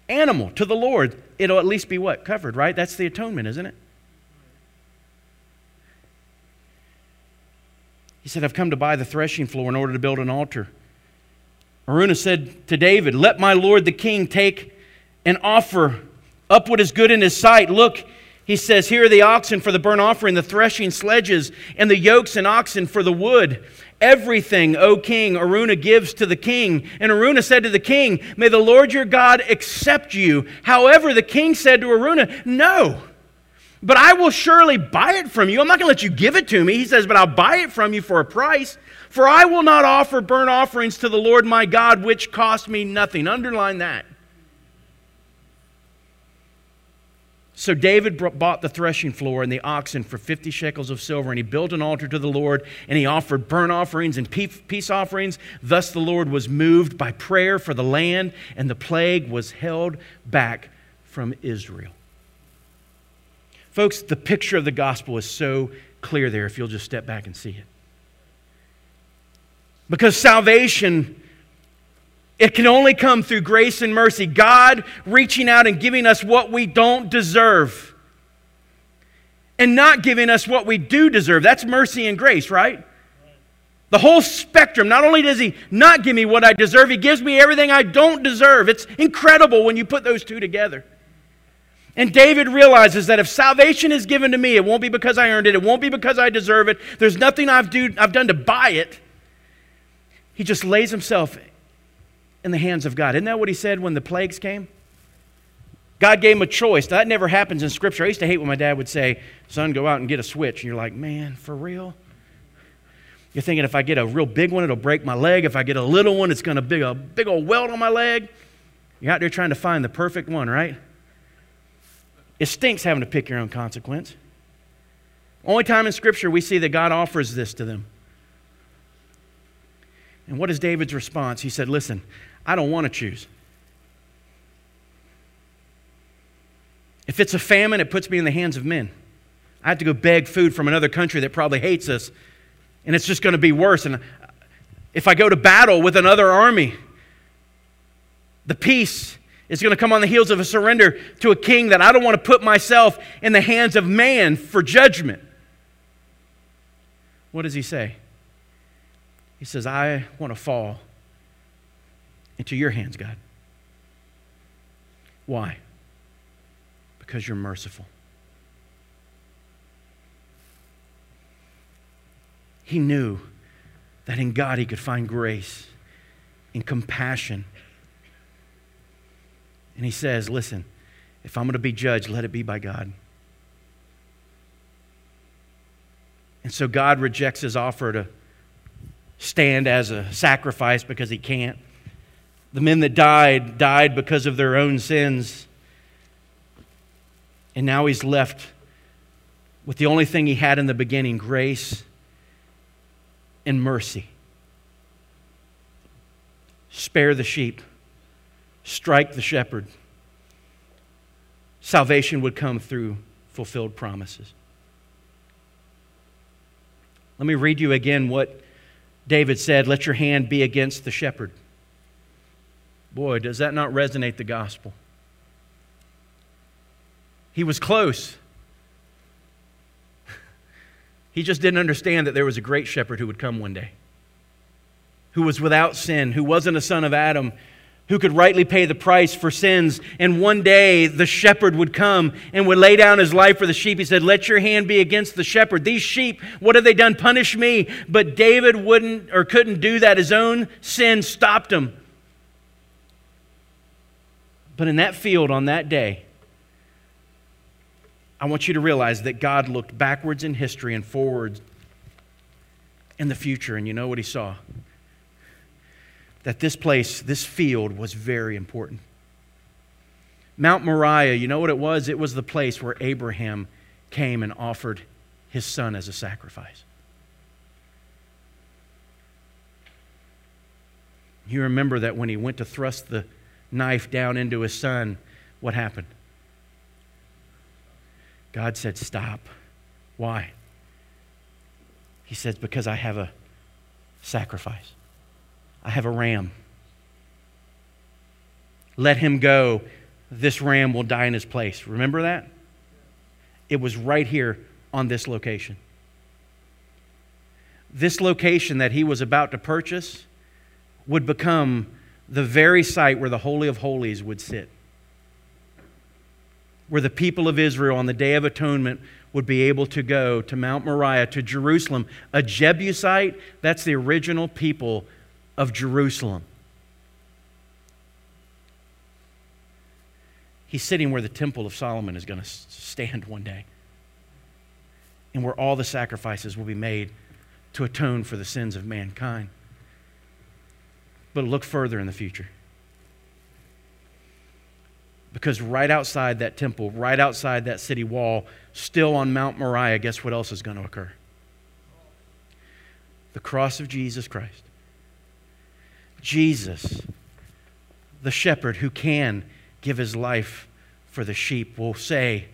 animal to the Lord, it'll at least be what? Covered, right? That's the atonement, isn't it? He said, "I've come to buy the threshing floor in order to build an altar." Araunah said to David, "Let my lord the king take and offer up what is good in his sight. Look," he says, "here are the oxen for the burnt offering, the threshing sledges, and the yokes and oxen for the wood. Everything, O king, Araunah gives to the king." And Araunah said to the king, "May the Lord your God accept you." However, the king said to Araunah, "No. But I will surely buy it from you. I'm not going to let you give it to me." He says, "But I'll buy it from you for a price. For I will not offer burnt offerings to the Lord my God, which cost me nothing." Underline that. So David bought the threshing floor and the oxen for 50 shekels of silver, and he built an altar to the Lord, and he offered burnt offerings and peace offerings. Thus the Lord was moved by prayer for the land, and the plague was held back from Israel. Folks, the picture of the gospel is so clear there if you'll just step back and see it. Because salvation, it can only come through grace and mercy. God reaching out and giving us what we don't deserve and not giving us what we do deserve. That's mercy and grace, right? The whole spectrum. Not only does He not give me what I deserve, He gives me everything I don't deserve. It's incredible when you put those two together. And David realizes that if salvation is given to me, it won't be because I earned it. It won't be because I deserve it. There's nothing I've done to buy it. He just lays himself in the hands of God. Isn't that what he said when the plagues came? God gave him a choice. Now, that never happens in Scripture. I used to hate when my dad would say, "Son, go out and get a switch." And you're like, "Man, for real?" You're thinking if I get a real big one, it'll break my leg. If I get a little one, it's going to be a big old welt on my leg. You're out there trying to find the perfect one, right? It stinks having to pick your own consequence. Only time in Scripture we see that God offers this to them. And what is David's response? He said, "Listen, I don't want to choose. If it's a famine, it puts me in the hands of men. I have to go beg food from another country that probably hates us, and it's just going to be worse. And if I go to battle with another army, the peace is going to come on the heels of a surrender to a king that I don't want to put myself in the hands of man for judgment." What does he say? He says, "I want to fall into your hands, God." Why? Because you're merciful. He knew that in God he could find grace and compassion. And he says, "Listen, if I'm going to be judged, let it be by God." And so God rejects his offer to stand as a sacrifice because he can't. The men that died because of their own sins. And now he's left with the only thing he had in the beginning, grace and mercy. Spare the sheep. Strike the shepherd. Salvation would come through fulfilled promises. Let me read you again what David said, "Let your hand be against the shepherd." Boy, does that not resonate the gospel? He was close. He just didn't understand that there was a great shepherd who would come one day, who was without sin, who wasn't a son of Adam, who could rightly pay the price for sins. And one day the shepherd would come and would lay down his life for the sheep. He said, let your hand be against the shepherd. These sheep, what have they done? Punish me. But David wouldn't or couldn't do that. His own sin stopped him. But in that field on that day, I want you to realize that God looked backwards in history and forward in the future. And you know what he saw? That this place, this field, was very important. Mount Moriah, you know what it was? It was the place where Abraham came and offered his son as a sacrifice. You remember that when he went to thrust the knife down into his son, what happened? God said, stop. Why? He says, because I have a sacrifice. I have a ram. Let him go. This ram will die in his place. Remember that? It was right here on this location. This location that he was about to purchase would become the very site where the Holy of Holies would sit, where the people of Israel on the Day of Atonement would be able to go to Mount Moriah, to Jerusalem. A Jebusite, that's the original people of Jerusalem. He's sitting where the Temple of Solomon is going to stand one day, and where all the sacrifices will be made to atone for the sins of mankind. But look further in the future, because right outside that temple, right outside that city wall, still on Mount Moriah, guess what else is going to occur? The cross of Jesus Christ. Jesus, the shepherd who can give his life for the sheep, will say,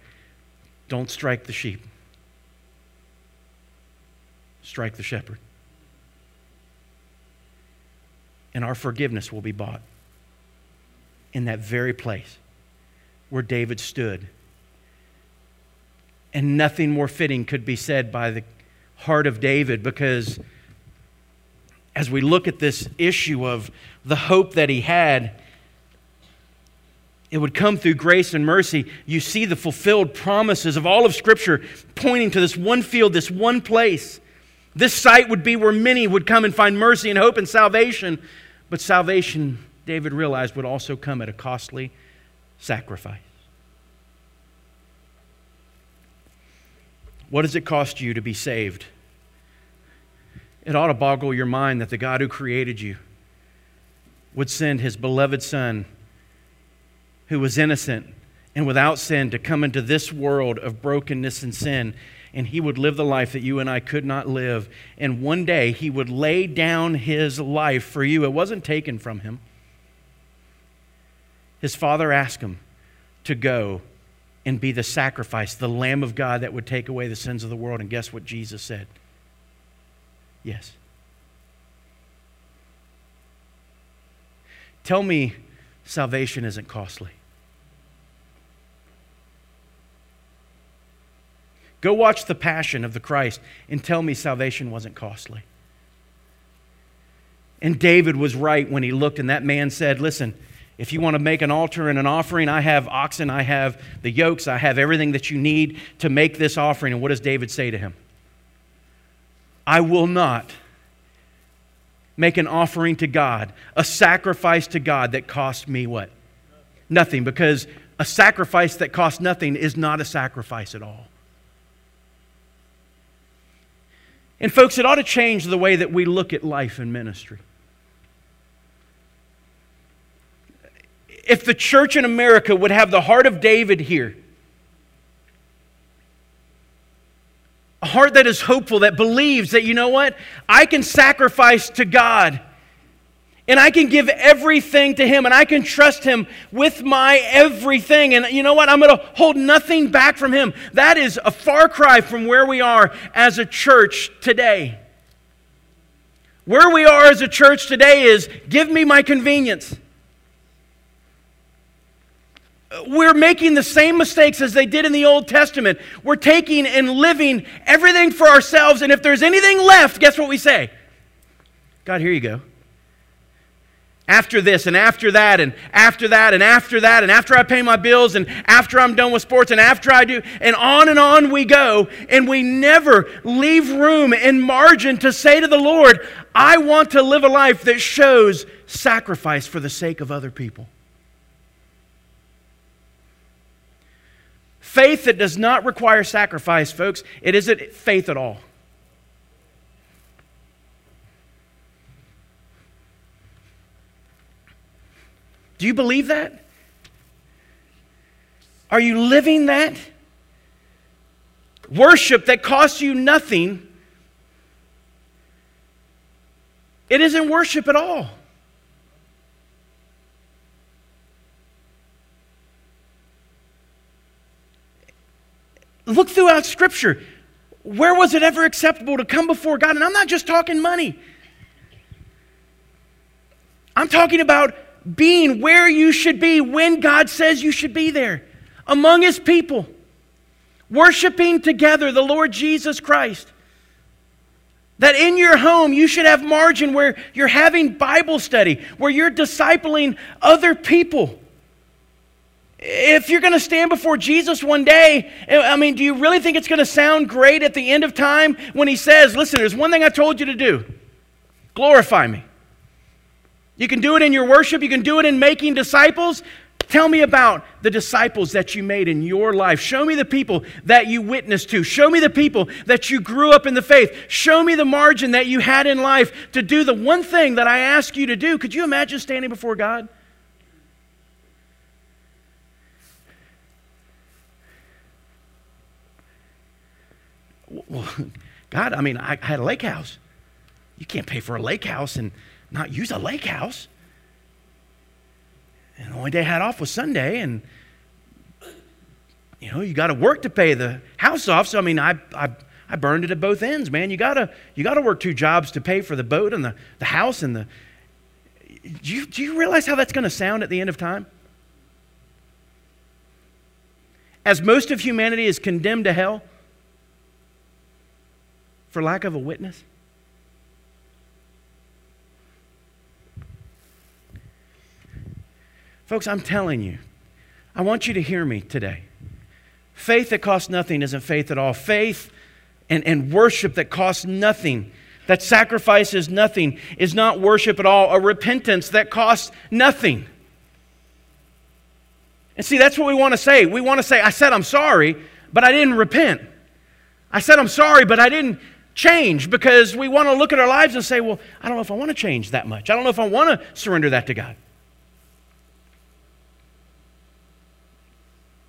don't strike the sheep. Strike the shepherd. And our forgiveness will be bought in that very place where David stood. And nothing more fitting could be said by the heart of David, because as we look at this issue of the hope that he had, it would come through grace and mercy. You see the fulfilled promises of all of Scripture pointing to this one field, this one place. This site would be where many would come and find mercy and hope and salvation. But salvation, David realized, would also come at a costly sacrifice. What does it cost you to be saved? It ought to boggle your mind that the God who created you would send his beloved Son, who was innocent and without sin, to come into this world of brokenness and sin, and he would live the life that you and I could not live. And one day he would lay down his life for you. It wasn't taken from him. His Father asked him to go and be the sacrifice, the Lamb of God that would take away the sins of the world. And guess what Jesus said? Yes. Tell me salvation isn't costly. Go watch The Passion of the Christ and tell me salvation wasn't costly. And David was right when he looked, and that man said, listen, if you want to make an altar and an offering, I have oxen, I have the yokes, I have everything that you need to make this offering. And what does David say to him? I will not make an offering to God, a sacrifice to God that costs me what? Nothing, because a sacrifice that costs nothing is not a sacrifice at all. And folks, it ought to change the way that we look at life and ministry. If the church in America would have the heart of David here, a heart that is hopeful, that believes that, you know what? I can sacrifice to God, and I can give everything to Him, and I can trust Him with my everything. And you know what? I'm going to hold nothing back from Him. That is a far cry from where we are as a church today. Where we are as a church today is, give me my convenience. We're making the same mistakes as they did in the Old Testament. We're taking and living everything for ourselves, and if there's anything left, guess what we say? God, here you go. After this, and after that, and after that, and after that, and after I pay my bills, and after I'm done with sports, and after I do, and on we go, and we never leave room and margin to say to the Lord, I want to live a life that shows sacrifice for the sake of other people. Faith that does not require sacrifice, folks, it isn't faith at all. Do you believe that? Are you living that? Worship that costs you nothing, it isn't worship at all. Look throughout Scripture. Where was it ever acceptable to come before God? And I'm not just talking money. I'm talking about being where you should be when God says you should be there, among His people, worshiping together the Lord Jesus Christ. That in your home you should have margin where you're having Bible study, where you're discipling other people. If you're going to stand before Jesus one day, I mean, do you really think it's going to sound great at the end of time when He says, listen, there's one thing I told you to do. Glorify me. You can do it in your worship. You can do it in making disciples. Tell me about the disciples that you made in your life. Show me the people that you witnessed to. Show me the people that you grew up in the faith. Show me the margin that you had in life to do the one thing that I ask you to do. Could you imagine standing before God? Well, God, I mean, I had a lake house. You can't pay for a lake house and not use a lake house. And the only day I had off was Sunday, and, you know, you got to work to pay the house off. So, I mean, I burned it at both ends, man. You got to work two jobs to pay for the boat and the house and the... Do you realize how that's going to sound at the end of time? As most of humanity is condemned to hell, for lack of a witness? Folks, I'm telling you, I want you to hear me today. Faith that costs nothing isn't faith at all. Faith and worship that costs nothing, that sacrifices nothing, is not worship at all. A repentance that costs nothing. And see, that's what we want to say. We want to say, I said I'm sorry, but I didn't repent. I said I'm sorry, but I didn't change, because we want to look at our lives and say, well, I don't know if I want to change that much. I don't know if I want to surrender that to God.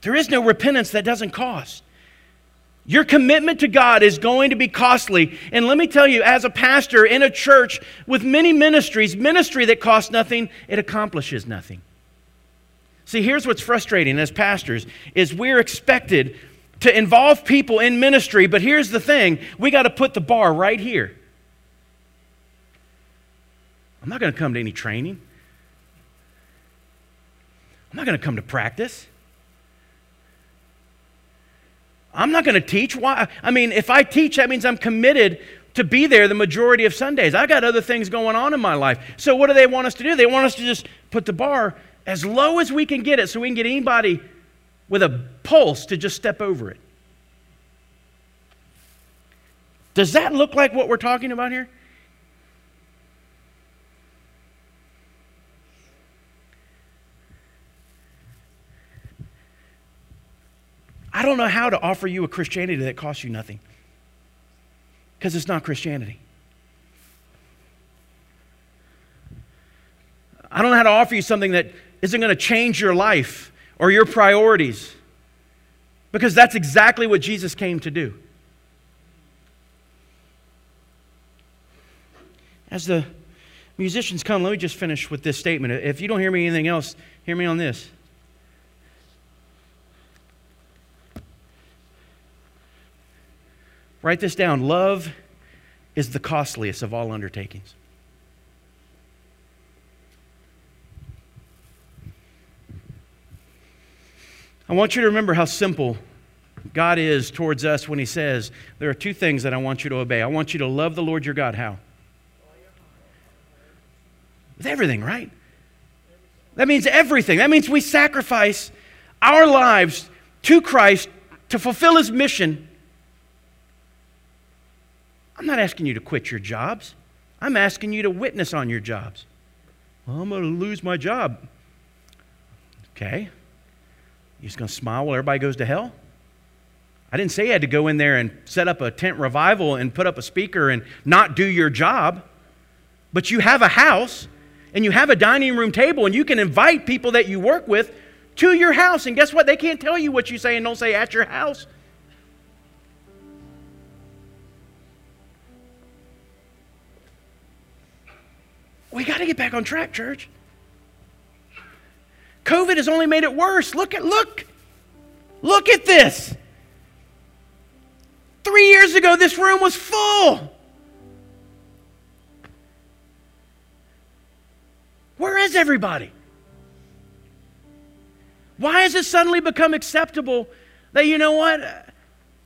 There is no repentance that doesn't cost. Your commitment to God is going to be costly. And let me tell you, as a pastor in a church with many ministries, ministry that costs nothing, it accomplishes nothing. See, here's what's frustrating as pastors is we're expected to involve people in ministry, but here's the thing, we got to put the bar right here. I'm not going to come to any training. I'm not going to come to practice. I'm not going to teach. Why? I mean, if I teach, that means I'm committed to be there the majority of Sundays. I got other things going on in my life. So what do they want us to do? They want us to just put the bar as low as we can get it so we can get anybody with a pulse to just step over it. Does that look like what we're talking about here? I don't know how to offer you a Christianity that costs you nothing, because it's not Christianity. I don't know how to offer you something that isn't going to change your life or your priorities, because that's exactly what Jesus came to do. As the musicians come, let me just finish with this statement. If you don't hear me anything else, hear me on this. Write this down. Love is the costliest of all undertakings. I want you to remember how simple God is towards us when he says, there are two things that I want you to obey. I want you to love the Lord your God. How? With everything, right? That means everything. That means we sacrifice our lives to Christ to fulfill his mission. I'm not asking you to quit your jobs. I'm asking you to witness on your jobs. Well, I'm going to lose my job. Okay. You're just going to smile while everybody goes to hell? I didn't say you had to go in there and set up a tent revival and put up a speaker and not do your job. But you have a house and you have a dining room table and you can invite people that you work with to your house. And guess what? They can't tell you what you say and don't say at your house. We got to get back on track, church. COVID has only made it worse. Look at this. 3 years ago, this room was full. Where is everybody? Why has it suddenly become acceptable that, you know what,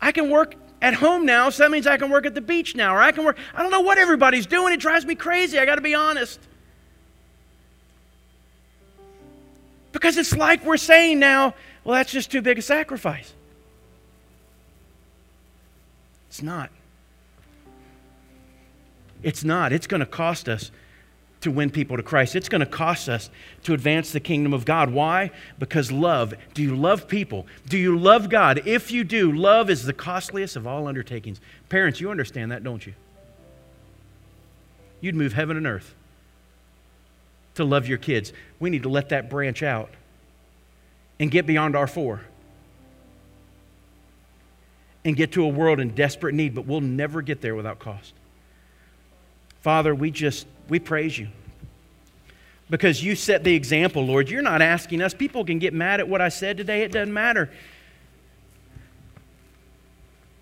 I can work at home now, so that means I can work at the beach now, or I can work, I don't know what everybody's doing. It drives me crazy. I got to be honest. Because it's like we're saying now, well, that's just too big a sacrifice. It's not. It's not. It's going to cost us to win people to Christ. It's going to cost us to advance the kingdom of God. Why? Because love. Do you love people? Do you love God? If you do, love is the costliest of all undertakings. Parents, you understand that, don't you? You'd move heaven and earth to love your kids. We need to let that branch out and get beyond our four and get to a world in desperate need, but we'll never get there without cost. Father, we praise you because you set the example, Lord. You're not asking us. People can get mad at what I said today. It doesn't matter.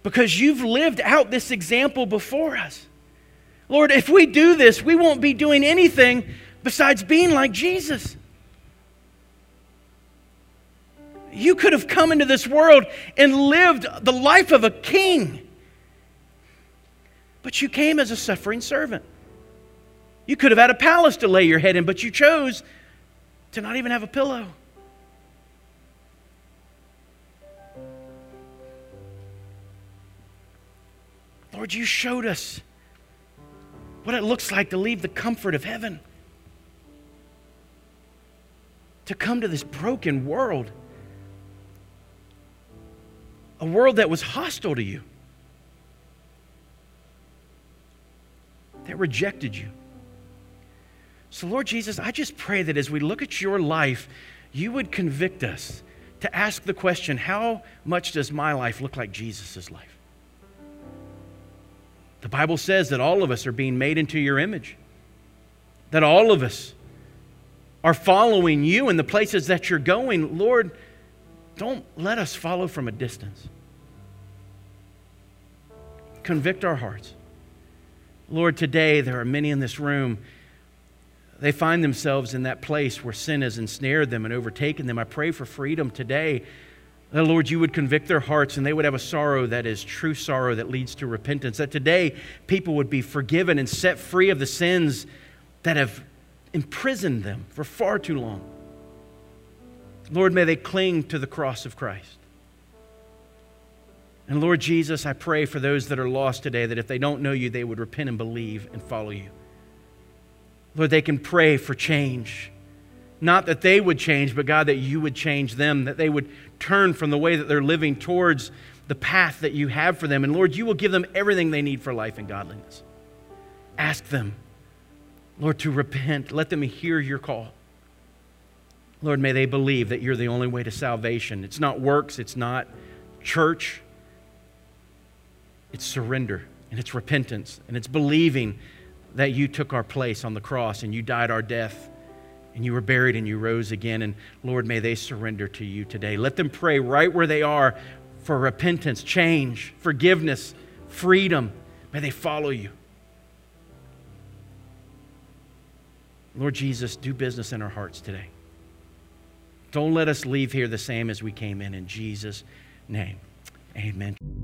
Because you've lived out this example before us. Lord, if we do this, we won't be doing anything besides being like Jesus. You could have come into this world and lived the life of a king, but you came as a suffering servant. You could have had a palace to lay your head in, but you chose to not even have a pillow. Lord, you showed us what it looks like to leave the comfort of heaven, to come to this broken world, a world that was hostile to you, that rejected you. So, Lord Jesus, I just pray that as we look at your life, you would convict us to ask the question, how much does my life look like Jesus' life? The Bible says that all of us are being made into your image, that all of us are following you in the places that you're going. Lord, don't let us follow from a distance. Convict our hearts. Lord, today there are many in this room. They find themselves in that place where sin has ensnared them and overtaken them. I pray for freedom today. That, Lord, you would convict their hearts and they would have a sorrow that is true sorrow that leads to repentance. That today people would be forgiven and set free of the sins that have imprisoned them for far too long. Lord, may they cling to the cross of Christ. And Lord Jesus, I pray for those that are lost today that if they don't know you, they would repent and believe and follow you. Lord, they can pray for change. Not that they would change, but God, that you would change them, that they would turn from the way that they're living towards the path that you have for them. And Lord, you will give them everything they need for life and godliness. Ask them, Lord, to repent. Let them hear your call. Lord, may they believe that you're the only way to salvation. It's not works, it's not church. It's surrender, and it's repentance, and it's believing that you took our place on the cross and you died our death and you were buried and you rose again. And Lord, may they surrender to you today. Let them pray right where they are for repentance, change, forgiveness, freedom. May they follow you. Lord Jesus, do business in our hearts today. Don't let us leave here the same as we came in Jesus' name. Amen.